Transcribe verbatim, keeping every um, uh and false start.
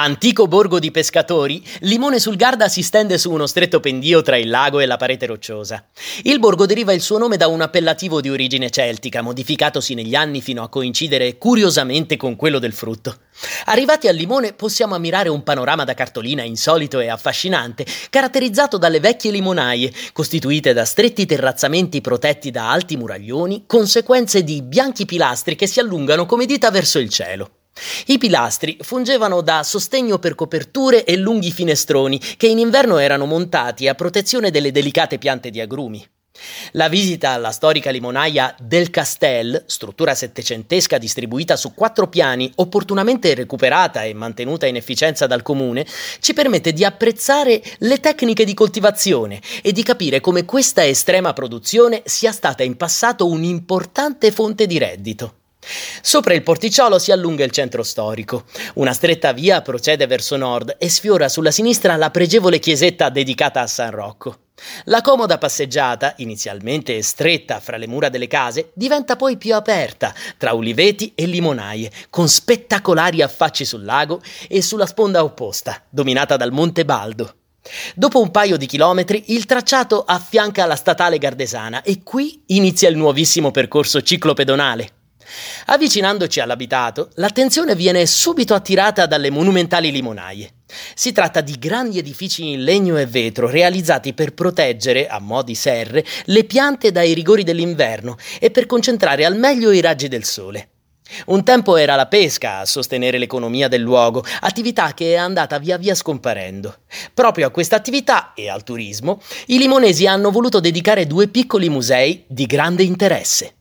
Antico borgo di pescatori, Limone sul Garda si stende su uno stretto pendio tra il lago e la parete rocciosa. Il borgo deriva il suo nome da un appellativo di origine celtica, modificatosi negli anni fino a coincidere curiosamente con quello del frutto. Arrivati al Limone possiamo ammirare un panorama da cartolina insolito e affascinante, caratterizzato dalle vecchie limonaie, costituite da stretti terrazzamenti protetti da alti muraglioni, con sequenze di bianchi pilastri che si allungano come dita verso il cielo. I pilastri fungevano da sostegno per coperture e lunghi finestroni che in inverno erano montati a protezione delle delicate piante di agrumi. La visita alla storica limonaia Del Castel, struttura settecentesca distribuita su quattro piani, opportunamente recuperata e mantenuta in efficienza dal comune, ci permette di apprezzare le tecniche di coltivazione e di capire come questa estrema produzione sia stata in passato un'importante fonte di reddito. Sopra il porticciolo si allunga il centro storico. Una stretta via procede verso nord e sfiora sulla sinistra la pregevole chiesetta dedicata a San Rocco. La comoda passeggiata, inizialmente stretta fra le mura delle case, diventa poi più aperta, tra uliveti e limonaie, con spettacolari affacci sul lago e sulla sponda opposta, dominata dal Monte Baldo. Dopo un paio di chilometri il tracciato affianca la Statale Gardesana e qui inizia il nuovissimo percorso ciclopedonale. Avvicinandoci all'abitato, l'attenzione viene subito attirata dalle monumentali limonaie. Si tratta di grandi edifici in legno e vetro realizzati per proteggere, a mo' di serre, le piante dai rigori dell'inverno e per concentrare al meglio i raggi del sole. Un tempo era la pesca a sostenere l'economia del luogo, attività che è andata via via scomparendo. Proprio a questa attività e al turismo, i limonesi hanno voluto dedicare due piccoli musei di grande interesse.